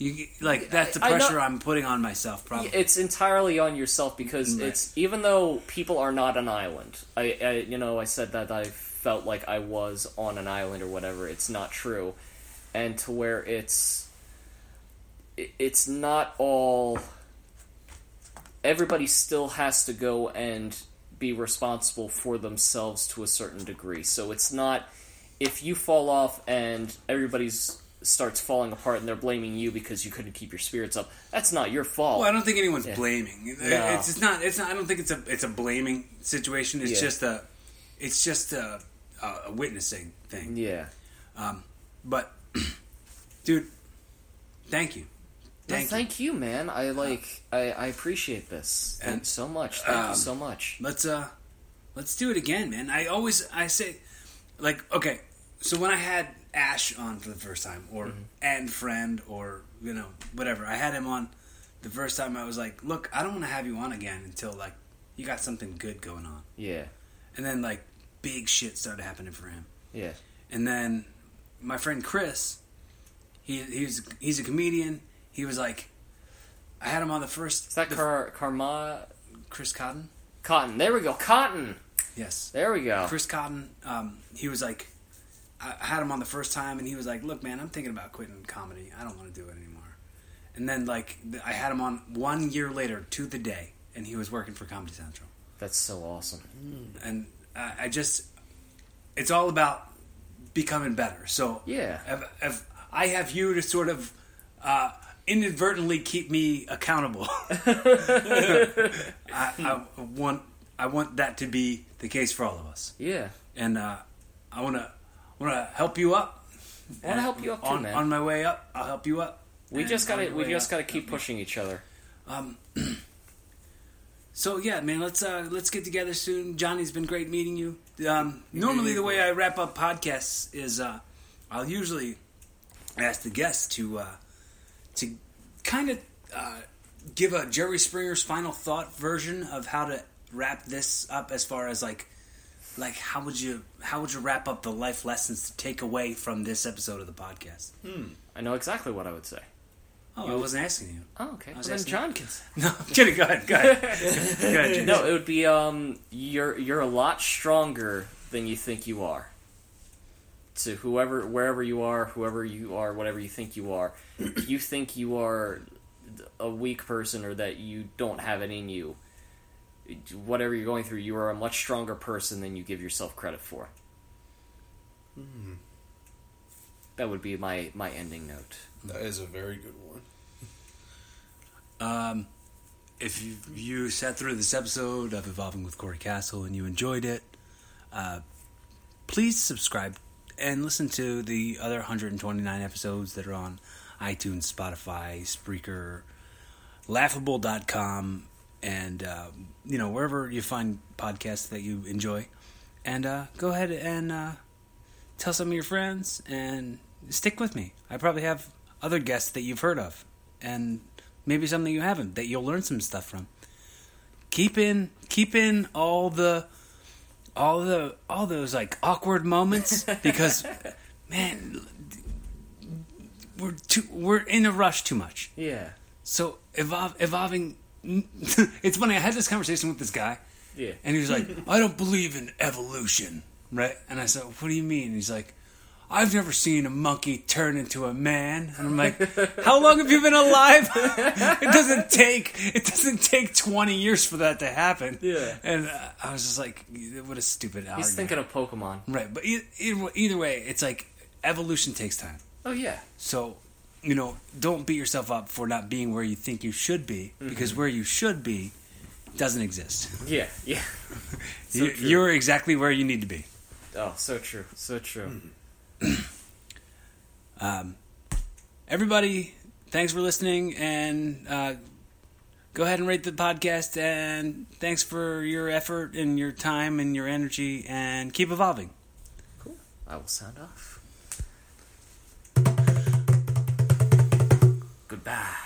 That's the pressure I'm putting on myself, probably. It's entirely on yourself, because it's, even though people are not an island, I said that I felt like I was on an island or whatever, it's not true. And to where it's not all, everybody still has to go and be responsible for themselves to a certain degree. So it's not, if you fall off and everybody's starts falling apart and they're blaming you because you couldn't keep your spirits up, that's not your fault. Well, I don't think anyone's blaming. No. It's not. I don't think it's a blaming situation. It's just a witnessing thing. Yeah. But, dude, thank you. Thank you, man. I appreciate this. Thanks so much. Thank you so much. Let's do it again, man. I say, like, okay. So when I had Ash on for the first time, or and friend, or whatever, I had him on the first time. I was like, look, I don't want to have you on again until like you got something good going on. Yeah. And then like big shit started happening for him. Yeah. And then my friend Chris, he's a comedian. He was like, I had him on the first... Is that Chris Cotton? Cotton. There we go. Cotton! Yes. There we go. Chris Cotton, he was like... I had him on the first time, and he was like, look, man, I'm thinking about quitting comedy. I don't want to do it anymore. And then, like, I had him on 1 year later to the day, and he was working for Comedy Central. That's so awesome. And I just... It's all about becoming better. So... Yeah. If I have you to sort of... inadvertently keep me accountable. I want that to be the case for all of us. Yeah. And I want to help you up. I want to help you up too, man. On my way up, I'll help you up. We just got to keep pushing each other. So yeah, man, let's get together soon. Johnny's been great meeting you. Normally the way I wrap up podcasts is I'll usually ask the guests to kind of give a Jerry Springer's final thought version of how to wrap this up, as far as like how would you wrap up the life lessons to take away from this episode of the podcast? I know exactly what I would say. Oh, I wasn't asking you. Oh, okay. I was asking John. No, I'm kidding. Go ahead. Go ahead, James. No, it would be you're a lot stronger than you think you are. To whoever, wherever you are, whatever you think you are, if you think you are a weak person or that you don't have it in you, whatever you're going through, you are a much stronger person than you give yourself credit for. That would be my ending note. That is a very good one. If you sat through this episode of Evolving with Corey Castle and you enjoyed it, please subscribe and listen to the other 129 episodes that are on iTunes, Spotify, Spreaker, Laughable.com, and, wherever you find podcasts that you enjoy. And go ahead and tell some of your friends and stick with me. I probably have other guests that you've heard of and maybe something you haven't that you'll learn some stuff from. Keep in all the... All those like awkward moments, because man, we're in a rush too much. Yeah. So evolving. It's funny. I had this conversation with this guy. Yeah. And he was like, "I don't believe in evolution," right? And I said, "What do you mean?" And he's like, "I've never seen a monkey turn into a man." And I'm like, "How long have you been alive?" It doesn't take 20 years for that to happen. Yeah. And I was just like, what a stupid argument. He's thinking of Pokemon. Right. But either way, it's like evolution takes time. Oh, yeah. So, don't beat yourself up for not being where you think you should be, because where you should be doesn't exist. Yeah. Yeah. So you're exactly where you need to be. Oh, so true. So true. Mm-hmm. Everybody, thanks for listening, and go ahead and rate the podcast, and thanks for your effort and your time and your energy, and keep evolving. Cool. I will sound off. Goodbye.